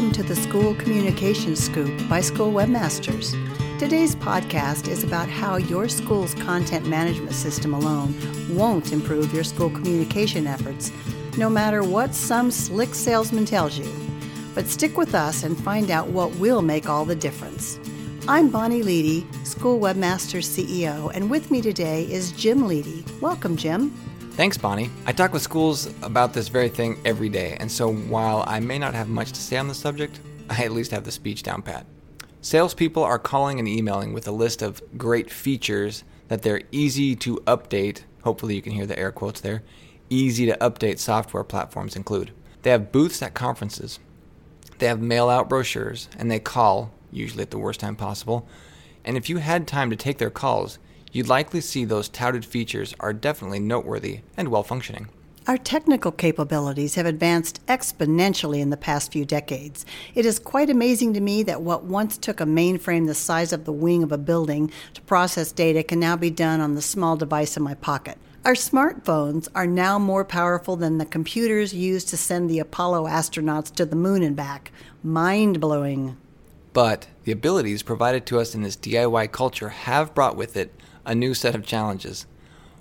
Welcome to the School Communications Scoop by School Webmasters. Today's podcast is about how your school's content management system alone won't improve your school communication efforts, no matter what some slick salesman tells you. But stick with us and find out what will make all the difference. I'm Bonnie Leedy, School Webmasters CEO, and with me today is Jim Leedy. Welcome, Jim. Thanks, Bonnie. I talk with schools about this very thing every day, and so while I may not have much to say on the subject, I at least have the speech down pat. Salespeople are calling and emailing with a list of great features that they're easy to update, hopefully you can hear the air quotes there, easy to update software platforms include. They have booths at conferences, they have mail out brochures, and they call, usually at the worst time possible, and if you had time to take their calls, you'd likely see those touted features are definitely noteworthy and well-functioning. Our technical capabilities have advanced exponentially in the past few decades. It is quite amazing to me that what once took a mainframe the size of the wing of a building to process data can now be done on the small device in my pocket. Our smartphones are now more powerful than the computers used to send the Apollo astronauts to the moon and back. Mind-blowing. But the abilities provided to us in this DIY culture have brought with it a new set of challenges.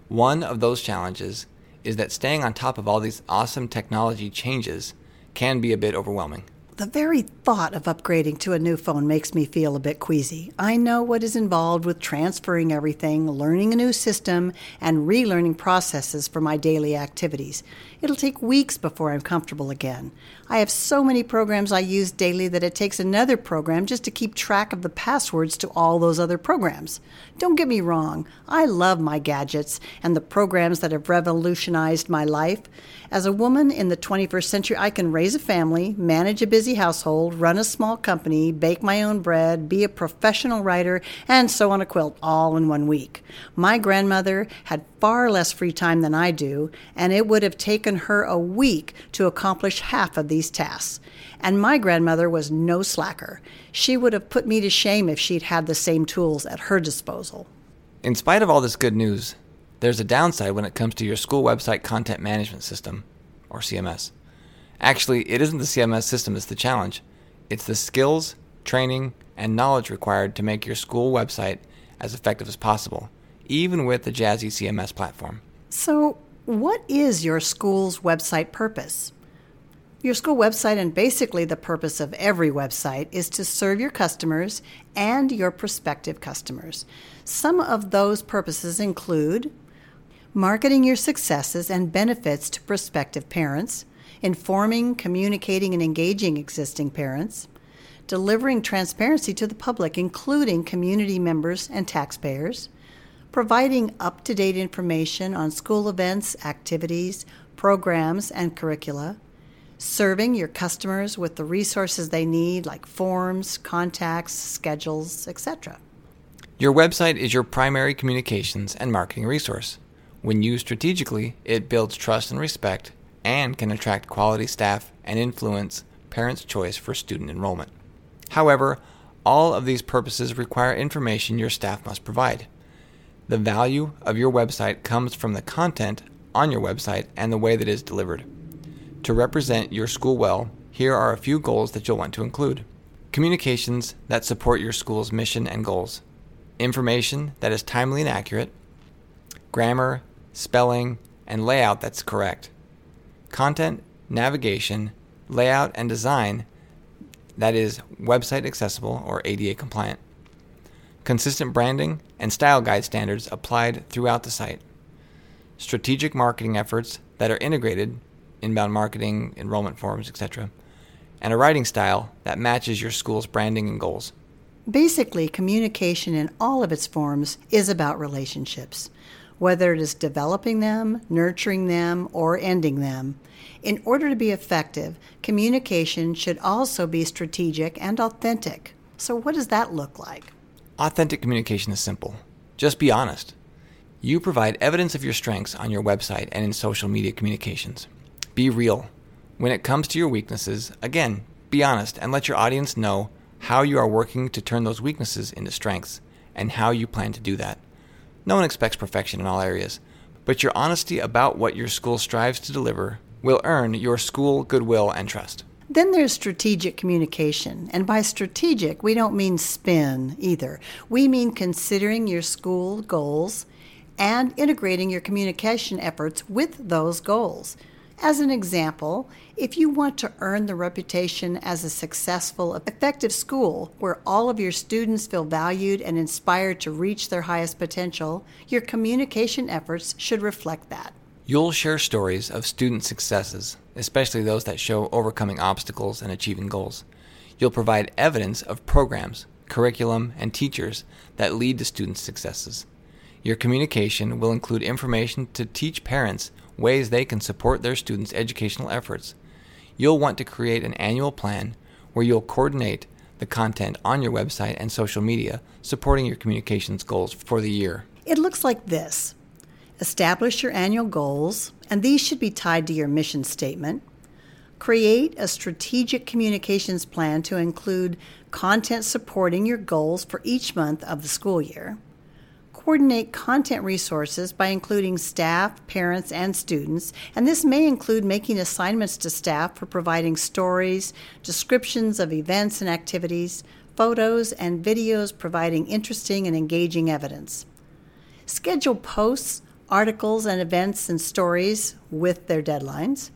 One of those challenges is that staying on top of all these awesome technology changes can be a bit overwhelming. The very thought of upgrading to a new phone makes me feel a bit queasy. I know what is involved with transferring everything, learning a new system, and relearning processes for my daily activities. It'll take weeks before I'm comfortable again. I have so many programs I use daily that it takes another program just to keep track of the passwords to all those other programs. Don't get me wrong, I love my gadgets and the programs that have revolutionized my life. As a woman in the 21st century, I can raise a family, manage a busy household, run a small company, bake my own bread, be a professional writer, and sew on a quilt all in 1 week. My grandmother had far less free time than I do, and it would have taken her a week to accomplish half of these tasks. And my grandmother was no slacker. She would have put me to shame if she'd had the same tools at her disposal. In spite of all this good news, there's a downside when it comes to your school website content management system, or CMS. Actually, it isn't the CMS system that's the challenge. It's the skills, training, and knowledge required to make your school website as effective as possible, even with the Jazzy CMS platform. So, what is your school's website purpose? Your school website, and basically the purpose of every website, is to serve your customers and your prospective customers. Some of those purposes include marketing your successes and benefits to prospective parents, informing, communicating, and engaging existing parents, delivering transparency to the public, including community members and taxpayers, providing up-to-date information on school events, activities, programs, and curricula, serving your customers with the resources they need, like forms, contacts, schedules, etc. Your website is your primary communications and marketing resource. When used strategically, it builds trust and respect and can attract quality staff and influence parents' choice for student enrollment. However, all of these purposes require information your staff must provide. The value of your website comes from the content on your website and the way that it is delivered. To represent your school well, here are a few goals that you'll want to include. Communications that support your school's mission and goals. Information that is timely and accurate. Grammar, spelling, and layout that's correct. Content, navigation, layout, and design that is website accessible or ADA compliant. Consistent branding and style guide standards applied throughout the site. Strategic marketing efforts that are integrated, inbound marketing, enrollment forms, etc. And a writing style that matches your school's branding and goals. Basically, communication in all of its forms is about relationships, whether it is developing them, nurturing them, or ending them. In order to be effective, communication should also be strategic and authentic. So what does that look like? Authentic communication is simple. Just be honest. You provide evidence of your strengths on your website and in social media communications. Be real. When it comes to your weaknesses, again, be honest and let your audience know how you are working to turn those weaknesses into strengths and how you plan to do that. No one expects perfection in all areas, but your honesty about what your school strives to deliver will earn your school goodwill and trust. Then there's strategic communication. And by strategic, we don't mean spin either. We mean considering your school goals and integrating your communication efforts with those goals. As an example, if you want to earn the reputation as a successful, effective school where all of your students feel valued and inspired to reach their highest potential, your communication efforts should reflect that. You'll share stories of student successes, especially those that show overcoming obstacles and achieving goals. You'll provide evidence of programs, curriculum, and teachers that lead to student successes. Your communication will include information to teach parents ways they can support their students' educational efforts. You'll want to create an annual plan where you'll coordinate the content on your website and social media supporting your communications goals for the year. It looks like this. Establish your annual goals, and these should be tied to your mission statement. Create a strategic communications plan to include content supporting your goals for each month of the school year. Coordinate content resources by including staff, parents, and students, and this may include making assignments to staff for providing stories, descriptions of events and activities, photos, and videos providing interesting and engaging evidence. Schedule posts, articles, and events and stories with their deadlines.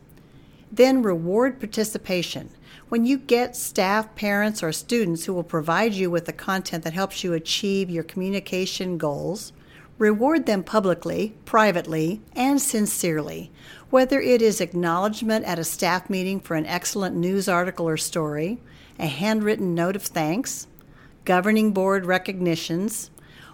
Then reward participation. When you get staff, parents, or students who will provide you with the content that helps you achieve your communication goals, reward them publicly, privately, and sincerely. Whether it is acknowledgement at a staff meeting for an excellent news article or story, a handwritten note of thanks, governing board recognitions,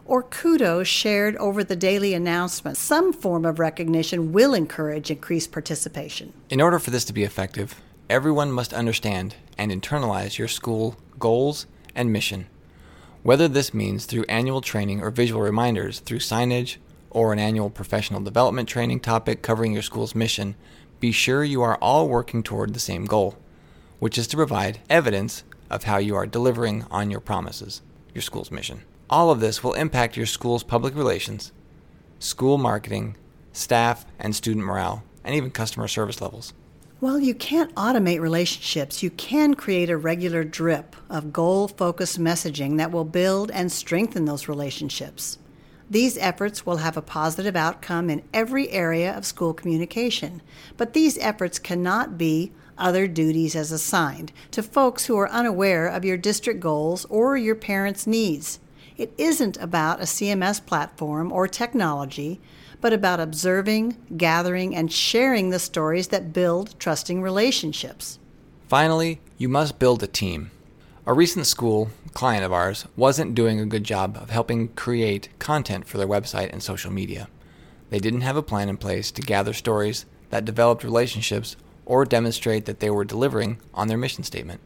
or kudos shared over the daily announcement. Some form of recognition will encourage increased participation. In order for this to be effective, everyone must understand and internalize your school goals and mission, whether this means through annual training or visual reminders, through signage, or an annual professional development training topic covering your school's mission. Be sure you are all working toward the same goal, which is to provide evidence of how you are delivering on your promises, your school's mission. All of this will impact your school's public relations, school marketing, staff and student morale, and even customer service levels. While you can't automate relationships, you can create a regular drip of goal-focused messaging that will build and strengthen those relationships. These efforts will have a positive outcome in every area of school communication, but these efforts cannot be other duties as assigned to folks who are unaware of your district goals or your parents' needs. It isn't about a CMS platform or technology, but about observing, gathering, and sharing the stories that build trusting relationships. Finally, you must build a team. A recent school client of ours wasn't doing a good job of helping create content for their website and social media. They didn't have a plan in place to gather stories that developed relationships or demonstrate that they were delivering on their mission statement.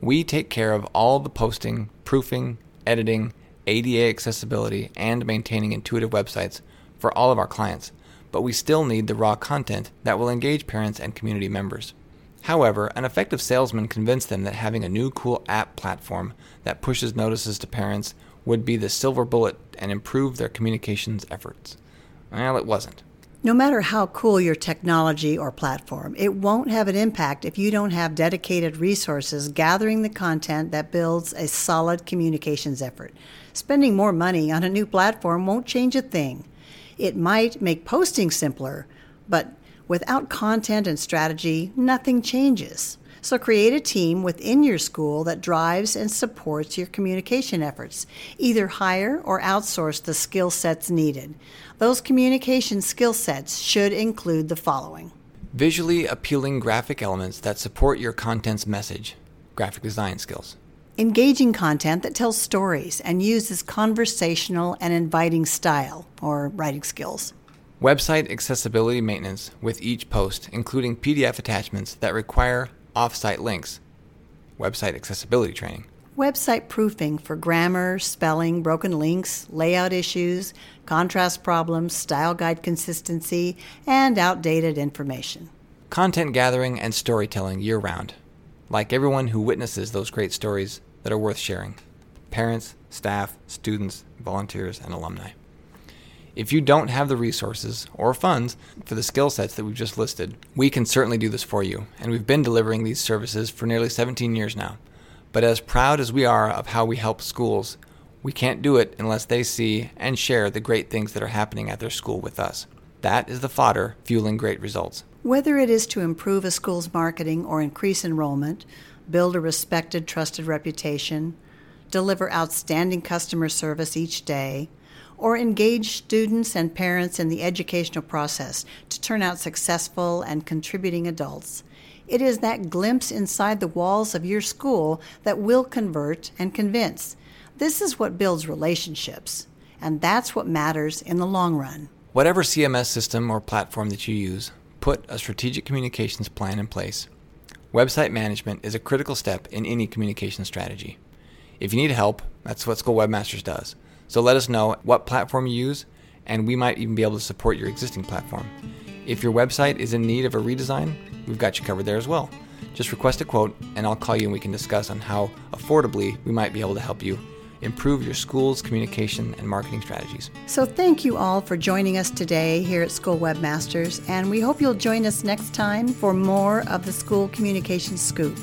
We take care of all the posting, proofing, editing, ADA accessibility, and maintaining intuitive websites for all of our clients, but we still need the raw content that will engage parents and community members. However, an effective salesman convinced them that having a new cool app platform that pushes notices to parents would be the silver bullet and improve their communications efforts. Well, it wasn't. No matter how cool your technology or platform, it won't have an impact if you don't have dedicated resources gathering the content that builds a solid communications effort. Spending more money on a new platform won't change a thing. It might make posting simpler, but without content and strategy, nothing changes. So create a team within your school that drives and supports your communication efforts. Either hire or outsource the skill sets needed. Those communication skill sets should include the following. Visually appealing graphic elements that support your content's message. Graphic design skills. Engaging content that tells stories and uses conversational and inviting style or writing skills. Website accessibility maintenance with each post, including PDF attachments that require off-site links. Website accessibility training. Website proofing for grammar, spelling, broken links, layout issues, contrast problems, style guide consistency, and outdated information. Content gathering and storytelling year-round, like everyone who witnesses those great stories that are worth sharing. Parents, staff, students, volunteers, and alumni. If you don't have the resources or funds for the skill sets that we've just listed, we can certainly do this for you, and we've been delivering these services for nearly 17 years now. But as proud as we are of how we help schools, we can't do it unless they see and share the great things that are happening at their school with us. That is the fodder fueling great results. Whether it is to improve a school's marketing or increase enrollment, build a respected, trusted reputation, deliver outstanding customer service each day, or engage students and parents in the educational process to turn out successful and contributing adults, it is that glimpse inside the walls of your school that will convert and convince. This is what builds relationships, and that's what matters in the long run. Whatever CMS system or platform that you use, put a strategic communications plan in place. Website management is a critical step in any communication strategy. If you need help, that's what School Webmasters does. So let us know what platform you use, and we might even be able to support your existing platform. If your website is in need of a redesign, we've got you covered there as well. Just request a quote, and I'll call you and we can discuss on how affordably we might be able to help you improve your school's communication and marketing strategies. So thank you all for joining us today here at School Webmasters, and we hope you'll join us next time for more of the School Communications Scoop,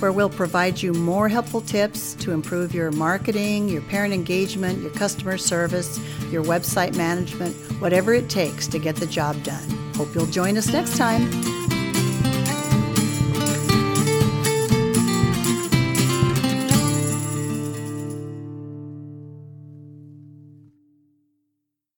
where we'll provide you more helpful tips to improve your marketing, your parent engagement, your customer service, your website management, whatever it takes to get the job done. Hope you'll join us next time.